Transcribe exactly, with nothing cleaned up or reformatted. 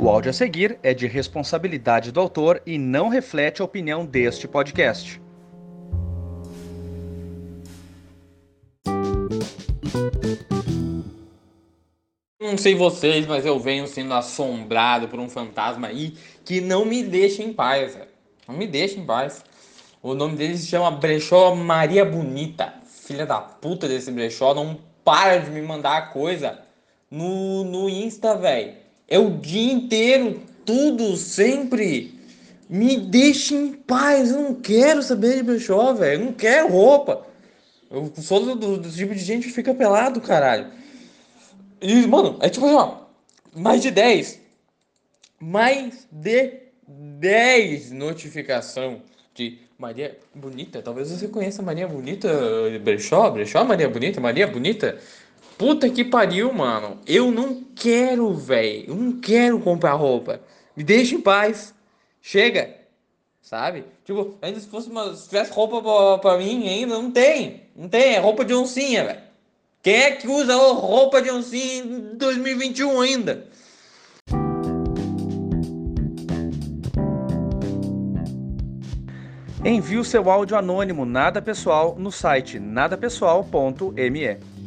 O áudio a seguir é de responsabilidade do autor e não reflete a opinião deste podcast. Não sei vocês, mas eu venho sendo assombrado por um fantasma aí que não me deixa em paz, velho. Não me deixa em paz. O nome dele se chama Brechó Maria Bonita. Filha da puta desse brechó, não para de me mandar coisa no, no Insta, velho. É o dia inteiro, tudo, sempre. Me deixa em paz, eu não quero saber de brechó, velho. Eu não quero roupa. Eu sou do, do, do tipo de gente que fica pelado, caralho. E, mano, é tipo assim, ó, mais de dez, mais de dez notificação de Maria Bonita. Talvez você conheça Maria Bonita, Brechó, Brechó Maria Bonita, Maria Bonita. Puta que pariu, mano. Eu não quero, velho, eu não quero comprar roupa. Me deixa em paz, chega, sabe? Tipo, ainda se fosse uma, se tivesse roupa pra, pra mim ainda, não tem, não tem, é roupa de oncinha, velho. Quem é que usa roupa de oncinha em dois mil e vinte e um ainda? Envie o seu áudio anônimo nada pessoal no site nada pessoal ponto m e.